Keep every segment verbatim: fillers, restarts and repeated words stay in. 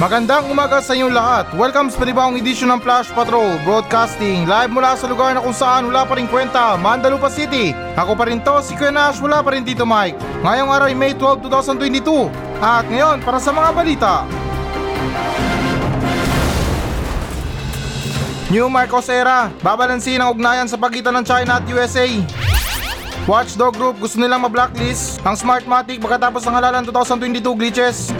Magandang umaga sa inyong lahat. Welcome sa panibagong edisyon ng Flash Patrol Broadcasting live mula sa lugar na kung saan wala pa rin kwenta, Mandalupa City. Ako pa rin to, si Kuya Nash, wala pa rin dito Mike. Ngayong araw ay May twelve, twenty twenty-two. At ngayon, para sa mga balita. New Marcos Era, babalansin ang ugnayan sa pagitan ng China at U S A. Watchdog Group gusto nilang ma-blacklist ang Smartmatic pagkatapos ng halalan twenty twenty-two glitches.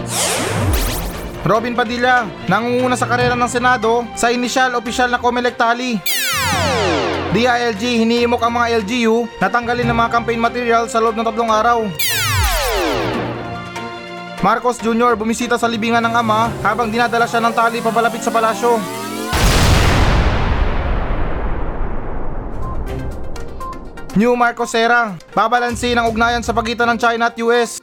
Robin Padilla, nangunguna sa karera ng Senado sa inisyal opisyal na COMELEC tally. D I L G hinihimok ang mga L G U na tanggalin ng mga campaign material sa loob ng tatlong araw. Marcos Junior bumisita sa libingan ng ama habang dinadala siya ng tali papalapit sa palasyo. New Marcos Era, babalansin ang ugnayan sa pagitan ng China at U S.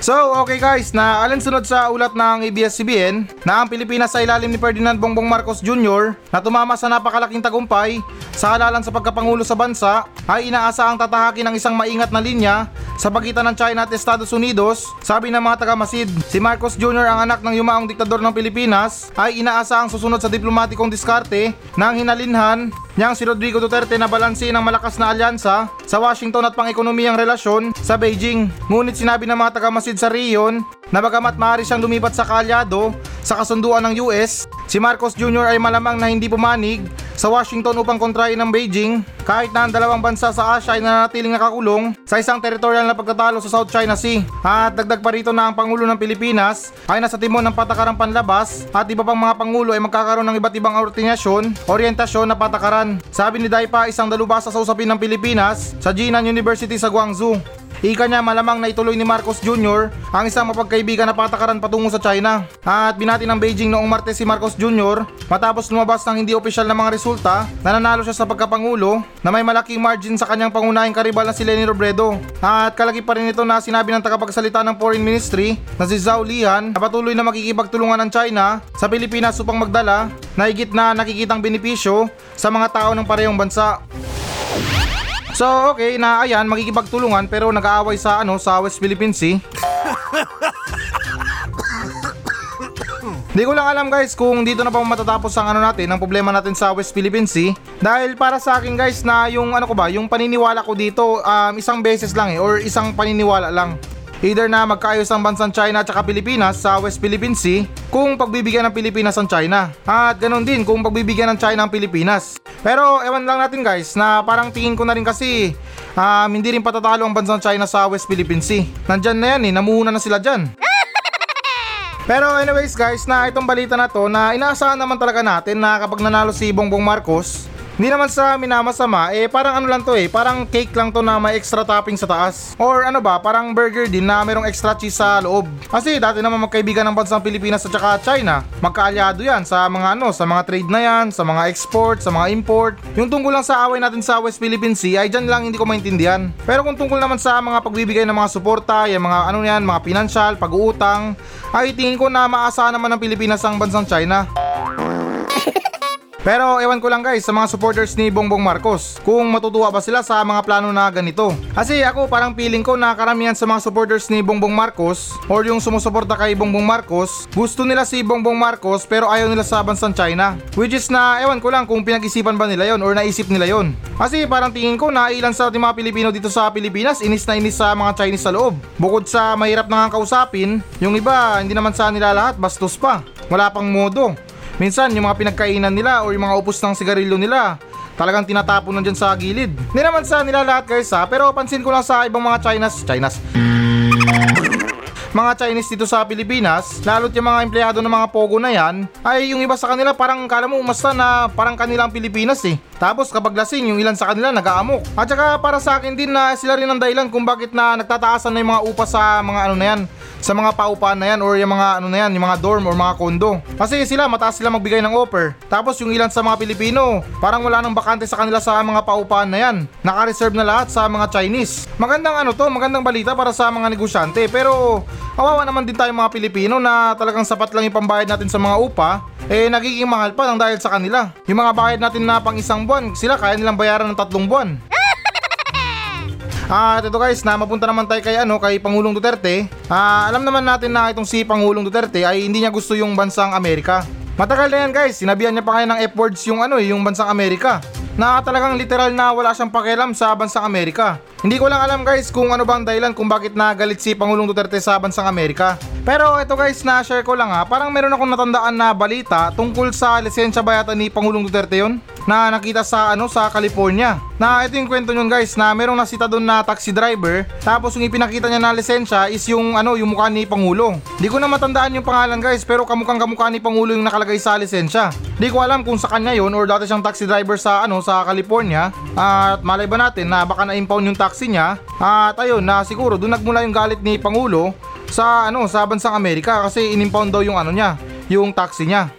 So, okay guys, na alinsunod sa ulat ng A B S C B N na ang Pilipinas sa ilalim ni Ferdinand Bongbong Marcos Junior na tumama sa napakalaking tagumpay sa halalan sa pagkapangulo sa bansa ay inaasahang tatahakin ng isang maingat na linya sa pagitan ng China at Estados Unidos, sabi ng mga taga-Masid. Si Marcos Junior, ang anak ng yumaong diktador ng Pilipinas, ay inaasahang susunod sa diplomatikong diskarte ng hinalinhan niyang si Rodrigo Duterte na balansin ang malakas na alyansa sa Washington at pang-ekonomiyang relasyon sa Beijing. Ngunit sinabi ng mga taga-Masid sa riyon na bagamat maaari siyang lumipat sa kaalyado sa kasunduan ng U S, si Marcos Junior ay malamang na hindi pumanig sa Washington upang kontrahin ng Beijing kahit na ang dalawang bansa sa Asia ay nanatiling nakakulong sa isang teritorial na pagtatalo sa South China Sea. At dagdag pa rito na ang Pangulo ng Pilipinas ay nasa timon ng patakarang panlabas at iba pang mga Pangulo ay magkakaroon ng iba't ibang ordinasyon, orientasyon na patakaran. Sabi ni Dai Pa, isang dalubhasa sa usapin ng Pilipinas sa Jinan University sa Guangzhou. Ika niya, malamang na ituloy ni Marcos Junior ang isang mapagkaibigan na patakaran patungo sa China. At binati ng Beijing noong Martes si Marcos Junior matapos lumabas ng hindi opisyal na mga resulta na nanalo siya sa pagkapangulo na may malaking margin sa kanyang pangunahing karibal na si Leni Robredo. At kalagi pa rin ito na sinabi ng tagapagsalita ng Foreign Ministry na si Zhao Lian na patuloy na makikipagtulungan ng China sa Pilipinas upang magdala na higit na nakikitang benepisyo sa mga tao ng parehong bansa. So okay na ayan, magkikipagtulungan pero nag-aaway sa ano sa West Philippine Sea. Hindi ko lang alam guys kung dito na pa matatapos ang ano natin, ang problema natin sa West Philippine Sea. Dahil para sa akin guys na yung ano ko ba, yung paniniwala ko dito um, isang beses lang eh or isang paniniwala lang. Either na magkaayos ang bansang China at saka Pilipinas sa West Philippine Sea kung pagbibigyan ng Pilipinas ang China. At ganoon din kung pagbibigyan ng China ang Pilipinas. Pero ewan lang natin guys na parang tingin ko na rin kasi um, hindi rin patatalo ang bansang China sa West Philippine Sea. Nandyan na yan eh, namuhuna na sila dyan. Pero anyways guys na itong balita na to na inaasahan naman talaga natin na kapag nanalo si Bongbong Marcos, hindi naman sa amin na masama, eh parang ano lang to eh, parang cake lang to na may extra topping sa taas. Or ano ba, parang burger din na mayroong extra cheese sa loob. Kasi dati naman magkaibigan ng bansang Pilipinas at saka China. Magkaalyado yan sa mga ano, sa mga trade na yan, sa mga export, sa mga import. Yung tungkol lang sa away natin sa West Philippine Sea, ay dyan lang hindi ko maintindihan. Pero kung tungkol naman sa mga pagbibigay ng mga suporta, yung mga ano yan, mga pinansyal, pag-uutang, ay tingin ko na maasahan naman ng Pilipinas ang bansang China. Pero ewan ko lang guys sa mga supporters ni Bongbong Marcos kung matutuwa ba sila sa mga plano na ganito. Kasi ako parang feeling ko na karamihan sa mga supporters ni Bongbong Marcos or yung sumusuporta kay Bongbong Marcos, gusto nila si Bongbong Marcos pero ayaw nila sa bansang China. Which is na ewan ko lang kung pinag-isipan ba nila yon or naisip nila yon. Kasi parang tingin ko na ilan sa ating mga Pilipino dito sa Pilipinas inis na inis sa mga Chinese sa loob. Bukod sa mahirap na nga kausapin, yung iba hindi naman sa nila lahat bastos pa. Wala pang modo. Minsan, yung mga pinagkainan nila o yung mga upos ng sigarilyo nila, talagang tinatapon nandyan sa gilid. Hindi naman sa nila lahat guys ha, pero pansin ko lang sa ibang mga Chinas, Chinas, mga Chinese dito sa Pilipinas, lalo't yung mga empleyado ng mga pogo na yan, ay yung iba sa kanila parang kala mo umasta na parang kanilang Pilipinas eh. Tapos kapag lasing, yung ilan sa kanila nag-aamok. At saka para sa akin din na sila rin ang dahilan kung bakit na nagtataasan na yung mga upa sa mga ano na yan, sa mga paupahan na yan or yung mga ano na yan, yung mga dorm or mga kondo. Kasi sila, mataas sila magbigay ng offer. Tapos yung ilan sa mga Pilipino, parang wala nang bakante sa kanila sa mga paupahan na yan. Naka-reserve na lahat sa mga Chinese. Magandang ano to, magandang balita para sa mga negosyante. Pero kawawa naman din tayo mga Pilipino na talagang sapat lang yung pambayad natin sa mga upa. Eh nagiging mahal pa lang dahil sa kanila. Yung mga bayad natin na pang isang buwan, sila kaya nilang bayaran ng tatlong buwan. At ito guys, na mapunta naman tayo kay ano, kay Pangulong Duterte. Ah, alam naman natin na itong si Pangulong Duterte ay hindi niya gusto yung bansang Amerika. Matagal na yan guys, sinabihan niya pa kayo ng F-words yung ano, yung bansang Amerika. Na talagang literal na wala siyang pakialam sa bansang Amerika. Hindi ko lang alam guys kung ano bang dahilan kung bakit nagalit si Pangulong Duterte sa bansang Amerika. Pero ito guys, na-share ko lang ha, parang meron akong natandaan na balita tungkol sa lisensya ba yata ni Pangulong Duterte yon? Na nakita sa ano sa California. Na ito yung kwento nyon guys, na merong nasita doon na taxi driver, tapos yung ipinakita niya na lisensya is yung ano, yung mukha ni Pangulo. Hindi ko na matandaan yung pangalan guys, pero kamukhang kamukha ni Pangulo yung nakalagay sa lisensya. Hindi ko alam kung sa kanya yon or dati siyang taxi driver sa ano sa California. At malay ba natin na baka na-impound yung taxi niya? At ayun, na siguro doon nagmula yung galit ni Pangulo sa ano sa bansang Amerika kasi inimpound daw yung ano niya, yung taxi niya.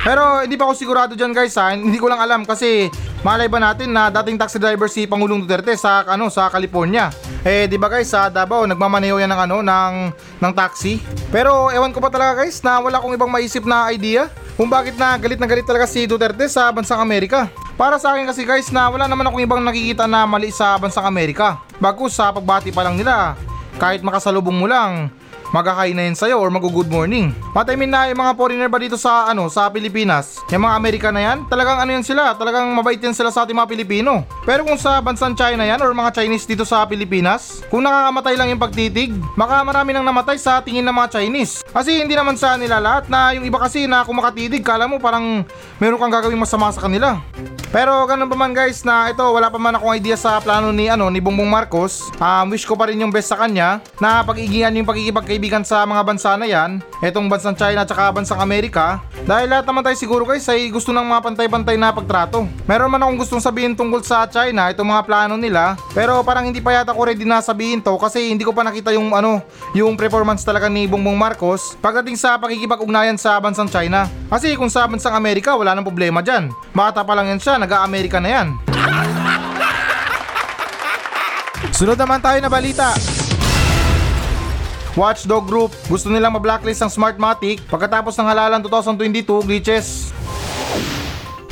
Pero hindi pa ako sigurado diyan guys ha, hindi ko lang alam kasi malay ba natin na dating taxi driver si Pangulong Duterte sa ano sa California. Eh di ba guys sa Davao nagmamaneho yan ng ano ng ng taxi. Pero ewan ko pa talaga guys na wala akong ibang maiisip na idea kung bakit na galit na galit talaga si Duterte sa bansang Amerika. Para sa akin kasi guys na wala naman akong ibang nakikita na mali sa bansang Amerika. Bago sa pagbati pa lang nila, kahit makasalubong mo lang, magha-hi na yun sa'yo or mag-good morning. But I mean na yung mga foreigner ba dito sa ano sa Pilipinas, yung mga Amerika na yan, talagang ano yan sila, talagang mabait yan sila sa ating mga Pilipino. Pero kung sa bansang China yan or mga Chinese dito sa Pilipinas, kung nakakamatay lang yung pagtitig, baka marami nang namatay sa tingin ng mga Chinese. Kasi hindi naman sa nila lahat na yung iba kasi na kung makatitig, kala mo parang meron kang gagawin masama sa kanila. Pero ganun pa man guys na ito, wala pa man akong idea sa plano ni ano ni Bongbong Marcos. Um, wish ko pa rin yung best sa kanya na pag-igihan yung pagkikipagkaibigan sa mga bansa na yan, etong bansang China at saka bansang Amerika. Dahil lahat naman tayo siguro guys ay gusto ng mga pantay-pantay na pagtrato. Meron man akong gustong sabihin tungkol sa China, itong mga plano nila, pero parang hindi pa yata ko ready na sabihin to kasi hindi ko pa nakita yung ano, yung performance talaga ni Bongbong Marcos pagdating sa pakikipag-ugnayan sa bansang China. Kasi kung sa bansang Amerika wala nang problema dyan. Bata pa lang yan siya, nag-a-Amerika na yan. Sunod naman tayo na balita. Watchdog Group, gusto nilang ma-blacklist ang Smartmatic pagkatapos ng halalan twenty twenty-two glitches.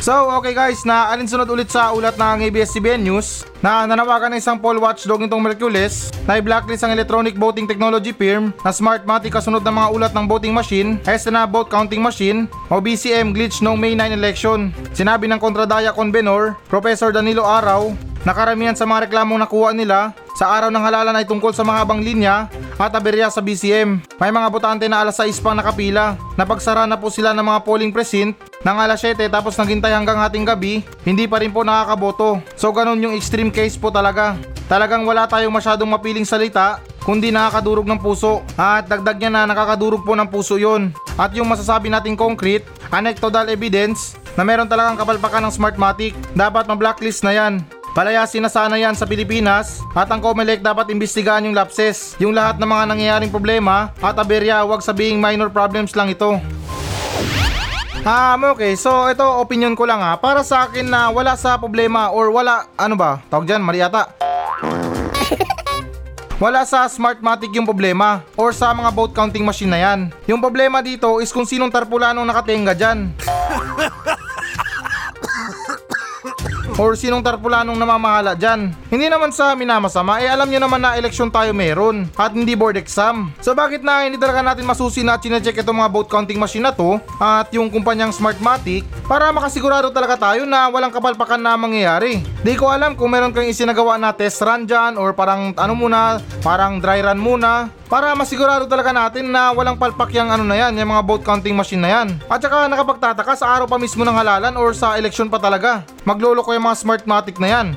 So okay guys, na alinsunod ulit sa ulat ng A B S C B N News na nanawagan ng isang poll watchdog nitong Merkules na i-blacklist ang electronic voting technology firm na Smartmatic kasunod ng mga ulat ng voting machine, S N A vote counting machine o B C M glitch noong May ninth election. Sinabi ng Contradaya Convenor, Professor Danilo Arao, na karamihan sa mga reklamong nakuha nila sa araw ng halalan ay tungkol sa mga abang linya at aberya sa B C M. May mga botante na alas sais pang nakapila. Napagsara na po sila ng mga polling precinct ng alas siyete tapos naghintay hanggang ating gabi, hindi pa rin po nakakaboto. So ganun yung extreme case po talaga. Talagang wala tayong masyadong mapiling salita kundi nakakadurog ng puso. At dagdag niya na nakakadurog po ng puso yun. At yung masasabi nating concrete, anecdotal evidence na meron talagang kapalpakan ng Smartmatic. Dapat ma-blacklist na yan. Palayasin na sana yan sa Pilipinas at ang COMELEC dapat imbestigahan yung lapses, yung lahat ng mga nangyayaring problema at aberya, wag sabihing minor problems lang ito. Um, okay, so ito opinion ko lang ha, para sa akin na wala sa problema or wala, ano ba, tawag dyan, mali ata. Wala sa Smartmatic yung problema or sa mga vote counting machine na yan. Yung problema dito is kung sinong tarpulanong nakatenga dyan. Or sinong tarpulanong namamahala dyan. Hindi naman sa minamasama, eh alam nyo naman na eleksyon tayo meron at hindi board exam. So bakit na hindi talaga natin masusi na at sinecheck itong mga vote counting machine na to at yung kumpanyang Smartmatic para makasigurado talaga tayo na walang kapalpakan na mangyayari. Di ko alam kung meron kang isinagawa na test run dyan or parang ano muna, parang dry run muna para masigurado talaga natin na walang palpak yung ano na yan, yung mga vote counting machine na yan. At saka nakapagtataka sa araw pa mismo ng halalan or sa eleksyon pa talaga. Magloloko yung mga Smartmatic na yan.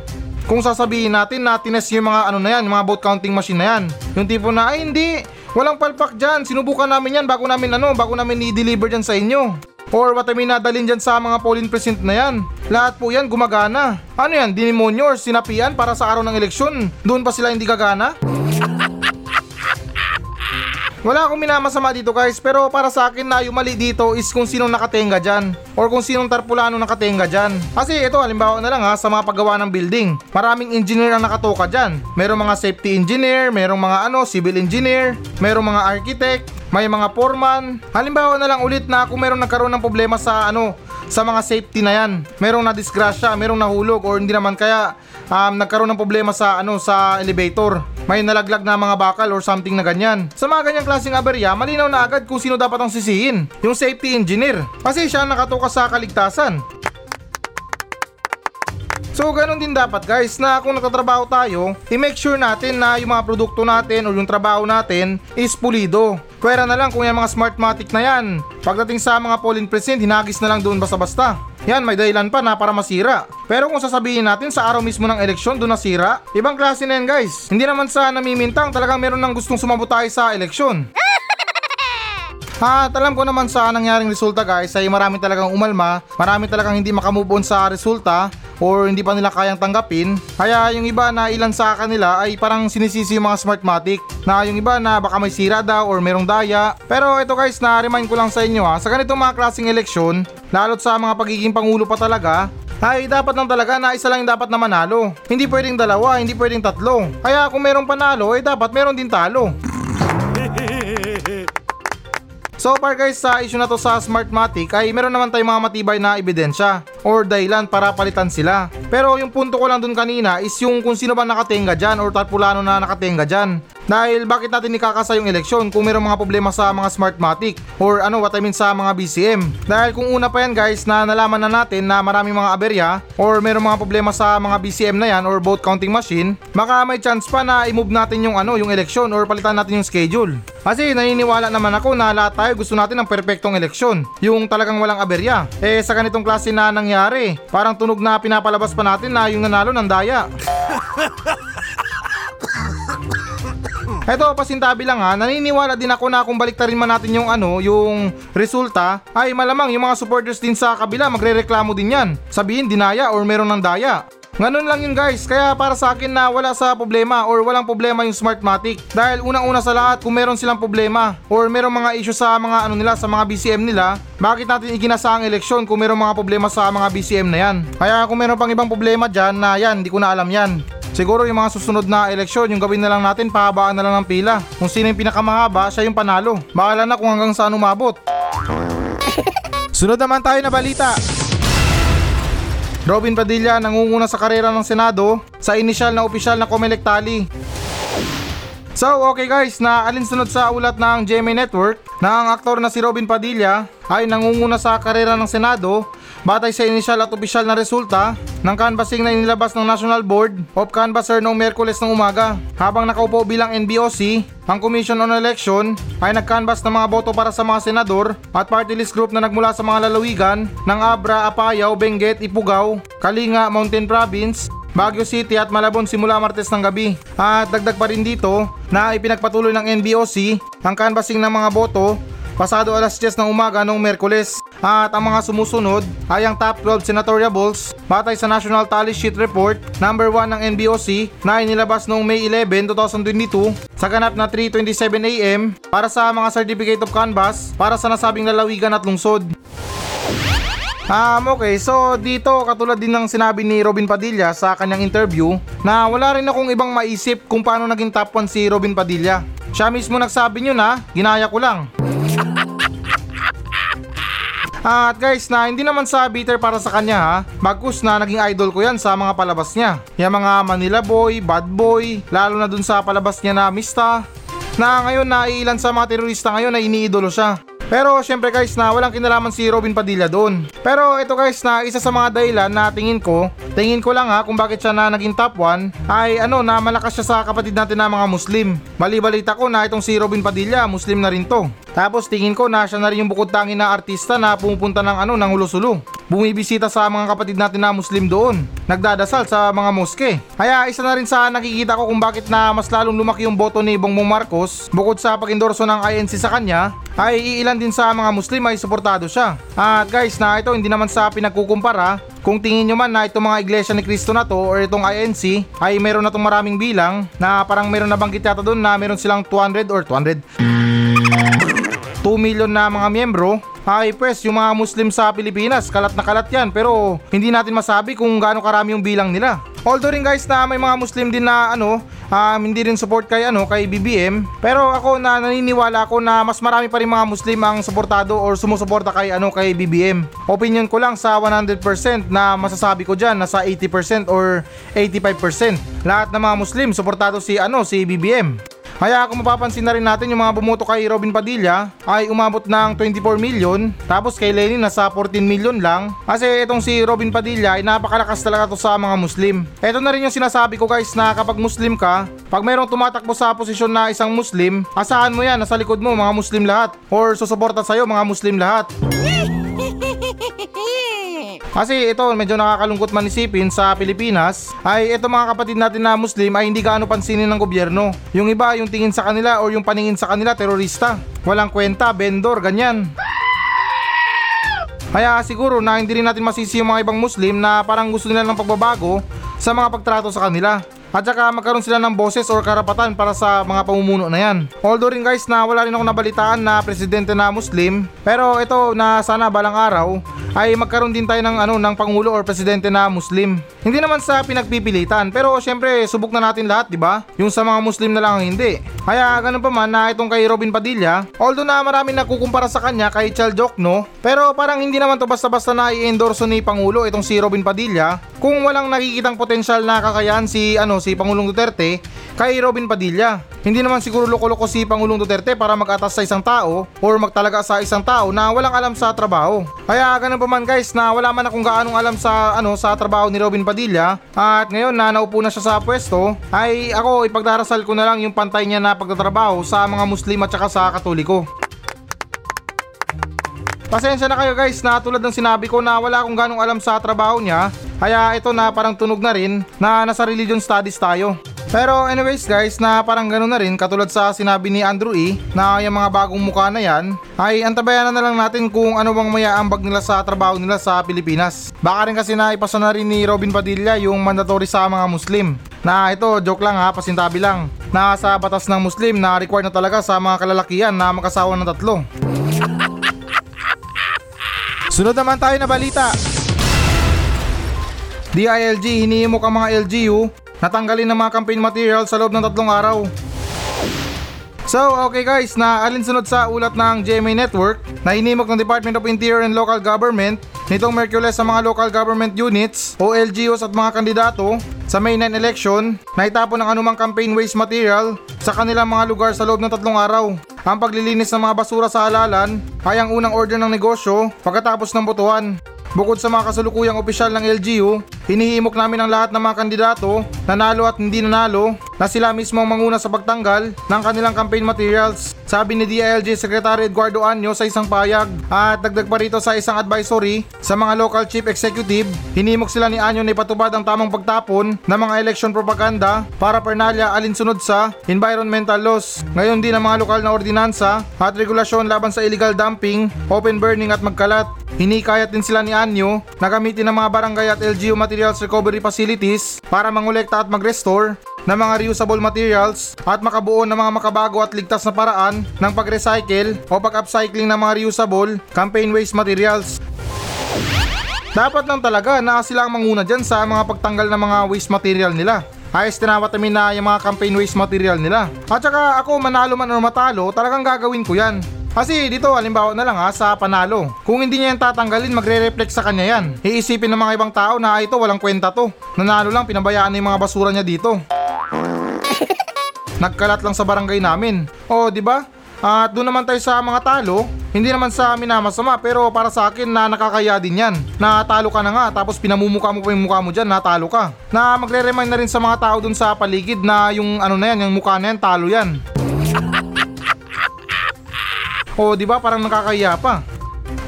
Kung sasabihin natin na tinest yung mga ano na yan, yung mga vote counting machine na yan. Yung tipo na, ay hindi, walang palpak dyan, sinubukan namin yan bago namin ano, bago namin i-deliver dyan sa inyo. Or what I mean, nadalin dyan sa mga polling precinct na yan. Lahat po yan gumagana. Ano yan, dinimonyo or sinapian para sa araw ng eleksyon? Doon pa sila hindi gagana? Wala akong minamasama dito guys, pero para sa akin na yung mali dito is kung sinong nakatenga dyan or kung sinong tarpulano nakatenga dyan. Kasi ito halimbawa na lang ha, sa mga paggawa ng building, maraming engineer ang nakatoka dyan. Merong mga safety engineer, merong mga ano, civil engineer, merong mga architect, may mga foreman. Halimbawa na lang ulit na kung merong nagkaroon ng problema sa ano, sa mga safety na yan. Merong nadisgrasya, merong nahulog, or hindi naman kaya um, nagkaroon ng problema sa ano sa elevator. May nalaglag na mga bakal or something na ganyan. Sa mga ganyang klaseng aberya, malinaw na agad kung sino dapat ang sisihin. Yung safety engineer. Kasi siya nakatukas sa kaligtasan. So ganun din dapat guys, na kung nagtatrabaho tayo, i-make sure natin na yung mga produkto natin o yung trabaho natin is pulido. Kwera na lang kung yung mga Smartmatic na yan, pagdating sa mga pollen present, hinagis na lang doon basta-basta. Yan, may dahilan pa na para masira. Pero kung sasabihin natin sa araw mismo ng eleksyon doon nasira, ibang klase na yan guys. Hindi naman sa namimintang, talagang meron ng gustong sumabot tayo sa eleksyon. Ha, alam ko naman sa nangyaring resulta guys ay marami talagang umalma, marami talagang hindi makamove on sa resulta or hindi pa nila kayang tanggapin. Kaya yung iba na ilan sa kanila ay parang sinisisi yung mga Smartmatic, na yung iba na baka may sira daw or merong daya. Pero ito guys, na-remind ko lang sa inyo ha, sa ganitong mga klaseng eleksyon, lalo't sa mga pagiging pangulo pa talaga, ay dapat lang talaga na isa lang dapat na manalo. Hindi pwedeng dalawa, hindi pwedeng tatlo. Kaya kung merong panalo, ay dapat meron din talo. So far guys, sa issue na to sa Smartmatic ay meron naman tayong mga matibay na ebidensya or dahilan para palitan sila. Pero yung punto ko lang dun kanina is yung kung sino ba nakatenga dyan or tarpulano na nakatenga dyan. Dahil bakit natin ikakasa yung eleksyon kung mayroong mga problema sa mga Smartmatic or ano what I mean sa mga B C M. Dahil kung una pa yan guys na nalaman na natin na maraming mga aberya or mayroong mga problema sa mga B C M na yan or vote counting machine, maka may chance pa na i-move natin yung ano yung eleksyon or palitan natin yung schedule. Kasi naniniwala naman ako na lahat tayo gusto natin ng perpektong eleksyon, yung talagang walang aberya. Eh sa ganitong klase na nangyari, parang tunog na pinapalabas pa natin na yung nanalo ng daya. Eto, pasintabi lang ha, naniniwala din ako na kung baliktarin man natin yung ano, yung resulta, ay malamang yung mga supporters din sa kabila magrereklamo din yan. Sabihin, dinaya or meron ng daya. Ganun lang yun guys, kaya para sa akin na wala sa problema or walang problema yung Smartmatic. Dahil unang-una sa lahat, kung meron silang problema or meron mga issue sa mga ano nila, sa mga B C M nila, bakit natin iginasa ang eleksyon kung meron mga problema sa mga B C M na yan? Kaya kung meron pang ibang problema dyan na yan, hindi ko na alam yan. Siguro yung mga susunod na eleksyon, yung gawin na lang natin, pahabaan na lang ng pila. Kung sino yung pinakamahaba, siya yung panalo. Bahala na kung hanggang saan umabot. Sunod naman tayo na balita. Robin Padilla nangunguna sa karera ng Senado sa inisyal na opisyal na Comelec tally. So okay guys, na alinsunod sa ulat ng G M A Network na ang aktor na si Robin Padilla ay nangunguna sa karera ng Senado batay sa inisyal at opisyal na resulta ng canvassing na inilabas ng National Board of Canvasser noong Miyerkules ng umaga. Habang nakaupo bilang N B O C, ang Commission on Election ay nag-canvass ng mga boto para sa mga senador at party list group na nagmula sa mga lalawigan ng Abra, Apayao, Benguet, Ifugao, Kalinga, Mountain Province, Baguio City at Malabon simula Martes ng gabi. At dagdag pa rin dito na ipinagpatuloy ng N B O C ang canvassing ng mga boto pasado alas tiyes ng umaga noong Miyerkules. At ang mga sumusunod ay ang top twelve senatorial balls batay sa National Tally Sheet Report number one ng N B O C na inilabas noong May eleventh, twenty twenty-two sa ganap na three twenty-seven a m para sa mga certificate of canvass para sa nasabing lalawigan at lungsod. Um, okay, so dito katulad din ng sinabi ni Robin Padilla sa kanyang interview na wala rin akong ibang maisip kung paano naging top one si Robin Padilla. Siya mismo nagsabi nyo na ginaya ko lang. At guys, na hindi naman sa bitter para sa kanya ha, bagkus na naging idol ko yan sa mga palabas niya. Yung mga Manila Boy, Bad Boy, lalo na dun sa palabas niya na Mista, na ngayon na ilan sa mga terorista ngayon na iniidolo siya. Pero syempre guys na walang kinalaman si Robin Padilla doon. Pero ito guys na isa sa mga dahilan na tingin ko, tingin ko lang ha kung bakit siya na naging top one ay ano na malakas siya sa kapatid natin na mga Muslim. Mali-balita ko na itong si Robin Padilla, Muslim na rin to. Tapos tingin ko na siya na rin yung bukod tangin na artista na pumupunta ng ano ng Hulo-Sulo. Bumibisita sa mga kapatid natin na Muslim doon. Nagdadasal sa mga moske. Kaya isa na rin sa nakikita ko kung bakit na mas lalong lumaki yung boto ni Bongbong Marcos bukod sa pag-endorso ng I N C sa kanya. Ay iilan din sa mga Muslim ay suportado siya. At guys na ito hindi naman sa pinagkukumpara. Kung tingin nyo man na itong mga iglesia ni Cristo na to o itong I N C ay meron na itong maraming bilang na parang meron na banggit yata doon na meron silang two hundred or two hundred two million na mga miyembro. Ay pwes yung mga Muslim sa Pilipinas kalat na kalat yan pero hindi natin masabi kung gaano karami yung bilang nila. Although rin guys na may mga Muslim din na ano um, hindi rin support kay ano kay B B M, pero ako na naniniwala ako na mas marami pa rin mga Muslim ang suportado or sumusuporta kay ano kay B B M. Opinion ko lang sa one hundred percent na masasabi ko diyan nasa eighty percent or eighty-five percent. Lahat ng mga Muslim suportado si ano si B B M. Kaya kung mapapansin na rin natin yung mga bumoto kay Robin Padilla ay umabot ng twenty-four million, tapos kay Leni nasa fourteen million lang. Kasi itong si Robin Padilla ay napakalakas talaga to sa mga Muslim. Ito na rin yung sinasabi ko guys na kapag Muslim ka, pag mayroong tumatakbo sa posisyon na isang Muslim, asahan mo yan, nasa likod mo mga Muslim lahat or susuporta sa'yo mga Muslim lahat. Kasi ito medyo nakakalungkot man isipin sa Pilipinas ay ito mga kapatid natin na Muslim ay hindi gaano pansinin ng gobyerno. Yung iba yung tingin sa kanila o yung paningin sa kanila terorista. Walang kwenta, vendor, ganyan. Kaya siguro na hindi rin natin masisi yung mga ibang Muslim na parang gusto nila ng pagbabago sa mga pagtrato sa kanila. At saka magkaroon sila ng boses or karapatan para sa mga pamumuno na yan. Although rin guys na wala rin akong nabalitaan na presidente na Muslim, pero ito na sana balang araw ay magkaroon din tayo ng ano ng pangulo or presidente na Muslim. Hindi naman sa pinagpipilitan, pero syempre subok na natin lahat, 'di ba? Yung sa mga Muslim na lang ang hindi. Kaya ganun pa man na itong kay Robin Padilla, although na marami nakukumpara sa kanya kay Chel Diok, no? Pero parang hindi naman to basta-basta na i-endorse ni pangulo itong si Robin Padilla kung walang nakikitang potensyal na kakayahan si ano si Pangulong Duterte kay Robin Padilla. Hindi naman siguro loko-loko si Pangulong Duterte para mag-atas sa isang tao or magtalaga sa isang tao na walang alam sa trabaho. Kaya ganun pa man guys na wala man akong gaanong alam sa ano sa trabaho ni Robin Padilla at ngayon na naupo na siya sa pwesto ay ako ipagdarasal ko na lang yung pantay niya na pagtatrabaho sa mga Muslim at saka sa Katoliko. Pasensya na kayo guys na tulad ng sinabi ko na wala akong ganong alam sa trabaho niya. Kaya ito na parang tunog na rin na nasa religion studies tayo. Pero anyways guys na parang gano'n na rin katulad sa sinabi ni Andrew E na yung mga bagong mukha na yan ay antabayanan na lang natin kung ano bang mayaambag nila sa trabaho nila sa Pilipinas. Baka rin kasi naipasa na rin ni Robin Padilla yung mandatory sa mga Muslim. Na ito joke lang ha, pasintabi lang. Na sa batas ng Muslim na required na talaga sa mga kalalakihan na makasawa ng tatlo. Sunod naman tayo na balita. D I L G hinihimok ang mga L G U na tanggalin ng mga campaign material sa loob ng tatlong araw. So okay guys, na alinsunod sa ulat ng G M A Network na hinihimok ng Department of Interior and Local Government nitong Merkules sa mga local government units o L G Us at mga kandidato sa May ninth election na itapon ng anumang campaign waste material sa kanilang mga lugar sa loob ng tatlong araw. Ang paglilinis ng mga basura sa halalan ay ang unang order ng negosyo pagkatapos ng botohan. Bukod sa mga kasalukuyang opisyal ng L G U, hinihimok namin ang lahat ng mga kandidato, nanalo at hindi nanalo, na sila mismo ang manguna sa pagtanggal ng kanilang campaign materials, sabi ni D I L G Secretary Eduardo Año sa isang payag. At dagdag pa rito sa isang advisory sa mga local chief executive, hinimok sila ni Año na ipatupad ang tamang pagtapon ng mga election propaganda para paraphernalia alinsunod sa environmental laws. Ngayon din ang mga lokal na ordinansa at regulasyon laban sa illegal dumping, open burning at magkalat. Hinikayat din sila ni Año na gamitin ang mga barangay at L G U materials recovery facilities para mangolekta at mag-restore ng mga reusable materials at makabuo ng mga makabago at ligtas na paraan ng pag-recycle o pag-upcycling ng mga reusable campaign waste materials. Dapat lang talaga na sila ang manguna dyan sa mga pagtanggal ng mga waste material nila. Ayos tinawat namin na yung mga campaign waste material nila. At saka ako manalo man o matalo, talagang gagawin ko yan. Kasi dito halimbawa na lang ha sa panalo, kung hindi niya yan tatanggalin magre-reflect sa kanya yan. Iisipin ng mga ibang tao na ito walang kwenta to, nanalo lang pinabayaan na yung mga basura niya dito. Nagkalat lang sa barangay namin. O oh, diba? At doon naman tayo sa mga talo, hindi naman sa amin na masama pero para sa akin na nakakaya din yan. Natalo ka na nga tapos pinamumuka mo pa yung mukha mo dyan, natalo ka. Na magre-remind na rin sa mga tao dun sa paligid na yung ano na yan, yung mukha na yan, talo yan. O diba parang nakakaya pa.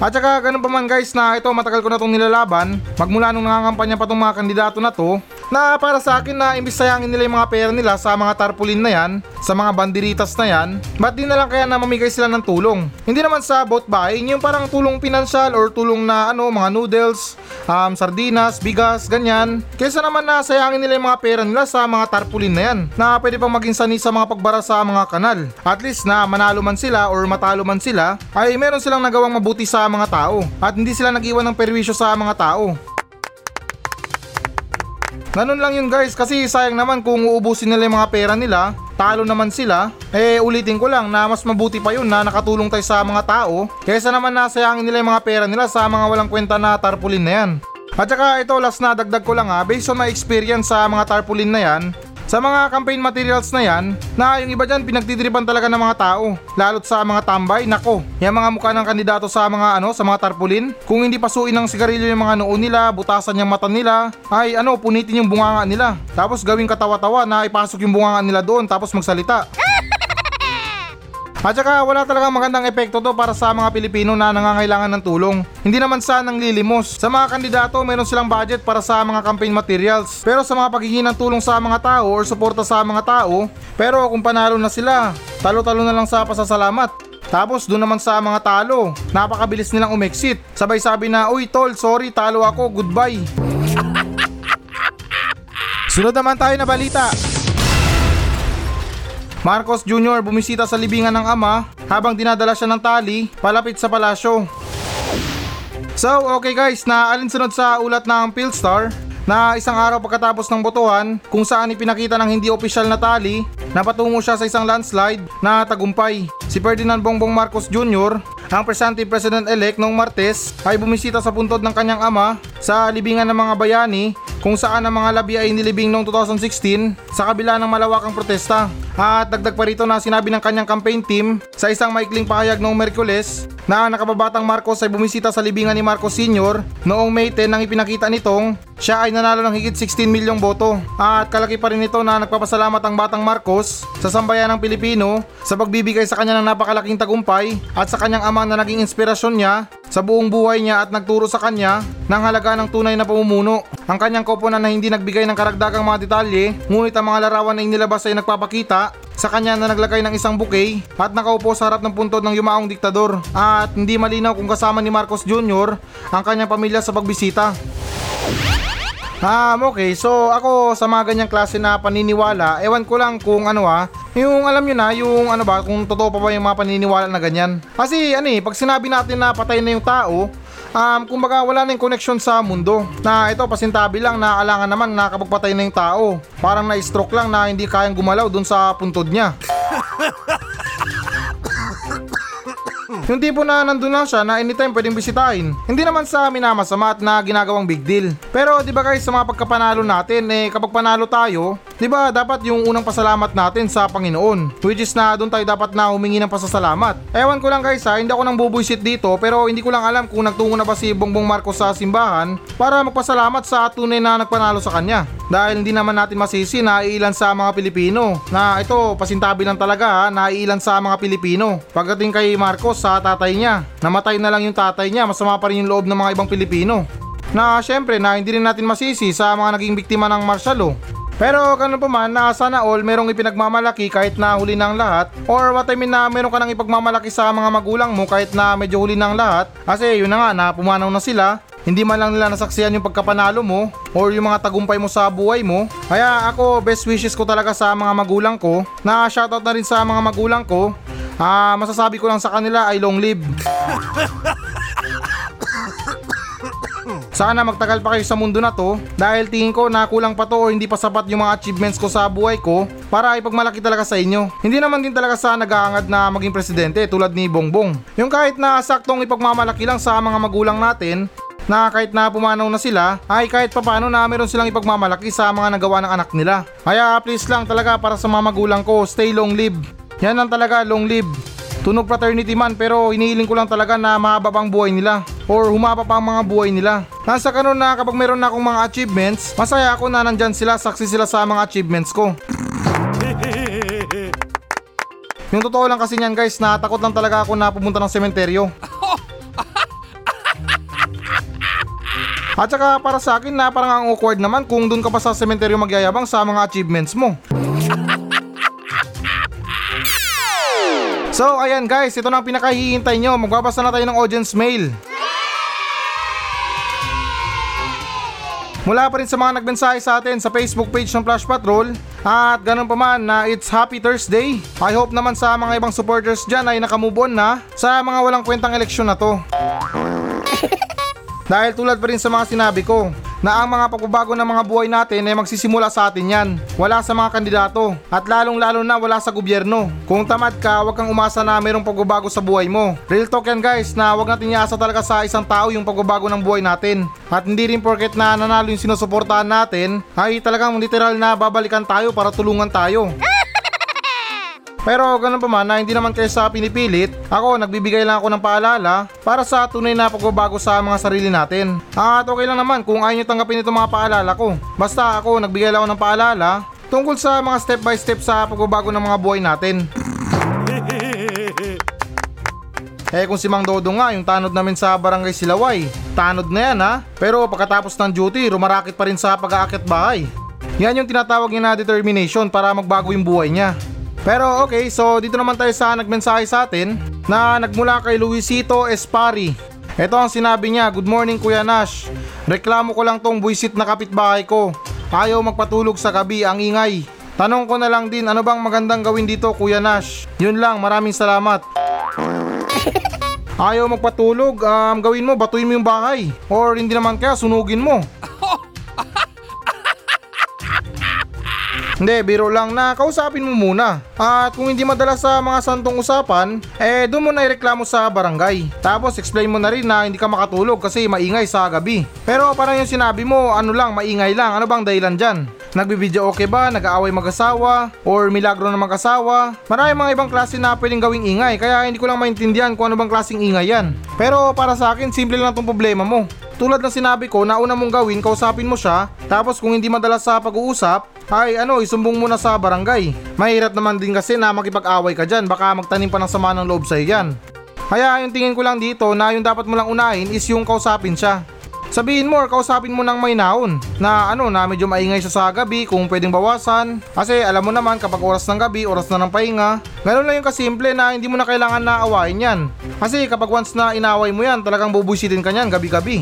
At saka ganun pa man guys na ito matagal ko na itong nilalaban magmula nung nangangampanya pa itong mga kandidato na to. Na para sa akin na imbis sayangin nila yung mga pera nila sa mga tarpaulin na yan, sa mga banderitas na yan, ba't di na lang kaya na mamigay sila ng tulong? Hindi naman sa vote buying, yung parang tulong pinansyal or tulong na ano, mga noodles, um, sardinas, bigas, ganyan. Kesa naman na sayangin nila yung mga pera nila sa mga tarpaulin na yan, na pwede pang maging sani sa mga pagbara sa mga kanal. At least na manalo man sila or matalo man sila, ay meron silang nagawang mabuti sa mga tao at hindi sila nag-iwan ng perwisyo sa mga tao. Ganun lang yun guys, kasi sayang naman kung uubusin nila yung mga pera nila, talo naman sila. Eh ulitin ko lang na mas mabuti pa yun na nakatulong tayo sa mga tao kaysa naman nasayangin nila yung mga pera nila sa mga walang kwenta na tarpaulin na yan. At saka ito, last na dagdag ko lang ha, based on my experience sa mga tarpaulin na yan, sa mga campaign materials na yan, na yung iba dyan pinagdidriban talaga ng mga tao, lalot sa mga tambay, nako, yung mga mukha ng kandidato sa mga ano, sa mga tarpaulin, kung hindi pasuin ng sigarilyo yung mga noo nila, butasan yung mata nila, ay ano, punitin yung bunganga nila, tapos gawing katawa-tawa na ipasok yung bunganga nila doon, tapos magsalita. At saka wala talagang magandang epekto to para sa mga Pilipino na nangangailangan ng tulong. Hindi naman sa nang lilimos. Sa mga kandidato, meron silang budget para sa mga campaign materials. Pero sa mga paghingi ng tulong sa mga tao or suporta sa mga tao, pero kung panalo na sila, talo-talo na lang sa pasasalamat. Tapos doon naman sa mga talo, napakabilis nilang umexit. Sabay sabi na, uy tol, sorry, talo ako, goodbye. Sunod naman tayo na balita. Marcos Junior bumisita sa libingan ng ama habang dinadala siya ng tali palapit sa palasyo. So okay guys, na alinsunod sa ulat ng Philstar na isang araw pagkatapos ng botohan kung saan ipinakita ng hindi opisyal na tali, napatungo siya sa isang landslide na tagumpay. Si Ferdinand Bongbong Marcos Junior, ang presidente president-elect noong Martes, ay bumisita sa puntod ng kanyang ama sa libingan ng mga bayani kung saan ang mga labi ay nilibing noong two thousand sixteen sa kabila ng malawakang protesta. At dagdag pa rito na sinabi ng kanyang campaign team sa isang maikling pahayag noong Miyerkules na nakababatang Marcos ay bumisita sa libingan ni Marcos Senior noong May tenth nang ipinakita nitong siya ay nanalo ng higit sixteen milyong boto. At kalaki pa rin ito na nagpapasalamat ang batang Marcos sa sambayan ng Pilipino sa pagbibigay sa kanya ng napakalaking tagumpay at sa kanyang ama na naging inspirasyon niya sa buong buhay niya at nagturo sa kanya ng halaga ng tunay na pamumuno. Ang kanyang koponan na hindi nagbigay ng karagdagang mga detalye, ngunit ang mga larawan na inilabas ay nagpapakita sa kanya na naglagay ng isang bouquet at nakaupo sa harap ng puntod ng yumaong diktador. At hindi malinaw kung kasama ni Marcos Junior ang kanyang pamilya sa pagbisita. Ah, um, okay, so ako sa mga ganyang klase na paniniwala, ewan ko lang kung ano ah, yung alam nyo na, yung ano ba, kung totoo pa ba yung mga paniniwala na ganyan. Kasi ano eh, pag sinabi natin na patay na yung tao, um, kumbaga wala na yung connection sa mundo. Na ito, pasintabi lang na alangan naman na kapag patay na yung tao, parang na-stroke lang na hindi kayang gumalaw dun sa puntod niya. Yung tipo na nandun lang siya na anytime pwedeng bisitain. Hindi naman sa minamasama at na ginagawang big deal. Pero diba guys, sa mga pagkapanalo natin, eh kapag panalo tayo, diba dapat yung unang pasalamat natin sa Panginoon, which is na doon tayo dapat na humingi ng pasasalamat. Ewan ko lang guys ha, hindi ako nang bubuisit dito, pero hindi ko lang alam kung nagtungo na ba si Bongbong Marcos sa simbahan para magpasalamat sa tunay na nagpanalo sa kanya. Dahil hindi naman natin masisi na iilan sa mga Pilipino, na ito pasintabi lang talaga ha, na iilan sa mga Pilipino pagdating kay Marcos sa tatay niya. Namatay na lang yung tatay niya, masama pa rin yung loob ng mga ibang Pilipino. Na syempre na hindi rin natin masisi sa mga naging biktima ng martial law. Pero ganun pa man, na sana all merong ipinagmamalaki kahit na huli ng lahat, or what I mean na meron ka nang ipagmamalaki sa mga magulang mo kahit na medyo huli ng lahat, kasi yun na nga na pumanaw na sila, hindi man lang nila nasaksihan yung pagkapanalo mo or yung mga tagumpay mo sa buhay mo. Kaya ako, best wishes ko talaga sa mga magulang ko, na shoutout na rin sa mga magulang ko. Ah, masasabi ko lang sa kanila ay long live. Sana magtagal pa kayo sa mundo na to, dahil tingin ko na kulang pa to o hindi pa sapat yung mga achievements ko sa buhay ko para ipagmalaki talaga sa inyo. Hindi naman din talaga sa nag-aangad na maging presidente tulad ni Bongbong. Yung kahit na saktong ipagmamalaki lang sa mga magulang natin, na kahit na pumanaw na sila, ay kahit papano na meron silang ipagmamalaki sa mga nagawa ng anak nila. Kaya please lang talaga para sa mga magulang ko, stay long live. Yan lang talaga, long live. Tunog fraternity man, pero hinihiling ko lang talaga na mahaba pang buhay nila or humaba pang mga buhay nila. Nasa kanon na kapag meron na akong mga achievements, masaya ako na nandyan sila, saksi sila sa mga achievements ko. Yung totoo lang kasi nyan guys, natakot lang talaga ako na pumunta ng sementeryo. At saka para sa akin na parang ang awkward naman kung dun ka pa sa sementeryo magyayabang sa mga achievements mo. So ayan guys, ito na ang pinakahihintay nyo. Magbabasa na tayo ng audience mail. Mula pa rin sa mga nagmensahe sa atin sa Facebook page ng Flash Patrol. At ganun pa man na it's Happy Thursday. I hope naman sa mga ibang supporters dyan ay nakamove on na sa mga walang kwentang eleksyon na to. Dahil tulad pa rin sa mga sinabi ko, na ang mga pagbabago ng mga buhay natin ay magsisimula sa atin yan. Wala sa mga kandidato at lalong-lalo na wala sa gobyerno. Kung tamad ka, huwag kang umasa na mayroong pagbabago sa buhay mo. Real talk yan guys, na huwag natin iasa talaga sa isang tao yung pagbabago ng buhay natin. At hindi rin porket na nanalo yung sinusuportahan natin ay talagang literal na babalikan tayo para tulungan tayo. Pero ganun pa man na hindi naman kayo sa pinipilit, ako nagbibigay lang ako ng paalala para sa tunay na pagbabago sa mga sarili natin. At okay lang naman kung ayaw nyo tanggapin itong mga paalala ko. Basta ako nagbigay lang ako ng paalala tungkol sa mga step by step sa pagbabago ng mga buhay natin. Eh kung si Mang Dodo nga yung tanod namin sa barangay Silaway, tanod na yan ha. Pero pagkatapos ng duty, rumarakit pa rin sa pag-aakit bahay. Yan yung tinatawag niya na determination para magbago yung buhay niya. Pero okay, so dito naman tayo sa nagmensahe sa atin na nagmula kay Luisito Espari. Ito ang sinabi niya, good morning Kuya Nash. Reklamo ko lang tong buisit na kapitbahay ko. Ayaw magpatulog sa gabi, ang ingay. Tanong ko na lang din, ano bang magandang gawin dito Kuya Nash? Yun lang, maraming salamat. Ayaw magpatulog, um, gawin mo, batuin mo yung bahay. Or hindi naman kaya, sunugin mo. Hindi, biro lang na kausapin mo muna. At kung hindi madala sa mga santong usapan, eh doon mo na ireklamo sa barangay. Tapos explain mo na rin na hindi ka makatulog kasi maingay sa gabi. Pero parang yung sinabi mo, ano lang, maingay lang, ano bang dahilan dyan? Nagbibidyo okay ba? Nag-aaway mag-asawa? Or milagro na mag-asawa? Maraming mga ibang klase na pwedeng gawing ingay, kaya hindi ko lang maintindihan kung ano bang klaseng ingay yan. Pero para sa akin, simple lang itong problema mo. Tulad ng sinabi ko na una mong gawin, kausapin mo siya. Tapos kung hindi madalas sa pag-uusap, ay ano, isumbong mo na sa barangay. Mahirap naman din kasi na makipag-away ka dyan, baka magtanim pa ng sama ng loob sa'yo yan. Kaya yung tingin ko lang dito na yung dapat mo lang unahin is yung kausapin siya. Sabihin mo or kausapin mo ng may naon na ano na medyo maingay siya sa gabi kung pwedeng bawasan. Kasi alam mo naman kapag oras ng gabi, oras na ng pahinga. Ganun lang yung kasimple na hindi mo na kailangan na awayin yan. Kasi kapag once na inaway mo yan, talagang bubusitin ka niyan gabi-gabi.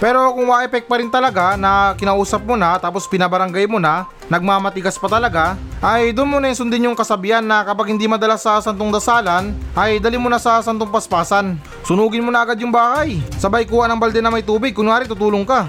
Pero kung wa-effect pa rin talaga na kinausap mo na tapos pinabarangay mo na, nagmamatigas pa talaga, ay doon mo na yung sundin yung kasabihan na kapag hindi madalas sa santong dasalan, ay dali mo na sa santong paspasan. Sunugin mo na agad yung bahay, sabay kuha ng balde na may tubig, kunwari tutulong ka.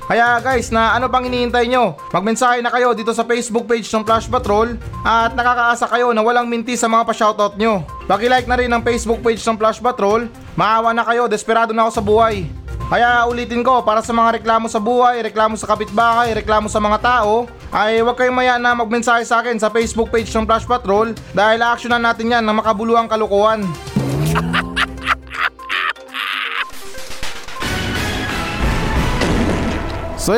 Kaya guys, na ano pang hinihintay nyo? Magmensahe na kayo dito sa Facebook page ng Flash Patrol at nakakaasa kayo na walang minti sa mga pa-shoutout nyo. Paki-like na rin ang Facebook page ng Flash Patrol. Maawa na kayo, desperado na ako sa buhay. Kaya ulitin ko, para sa mga reklamo sa buhay, reklamo sa kapitbahay, reklamo sa mga tao, ay huwag kayong maya na magmensahe sa akin sa Facebook page ng Flash Patrol dahil actionan natin yan ng makabuluhang kalukuhan. So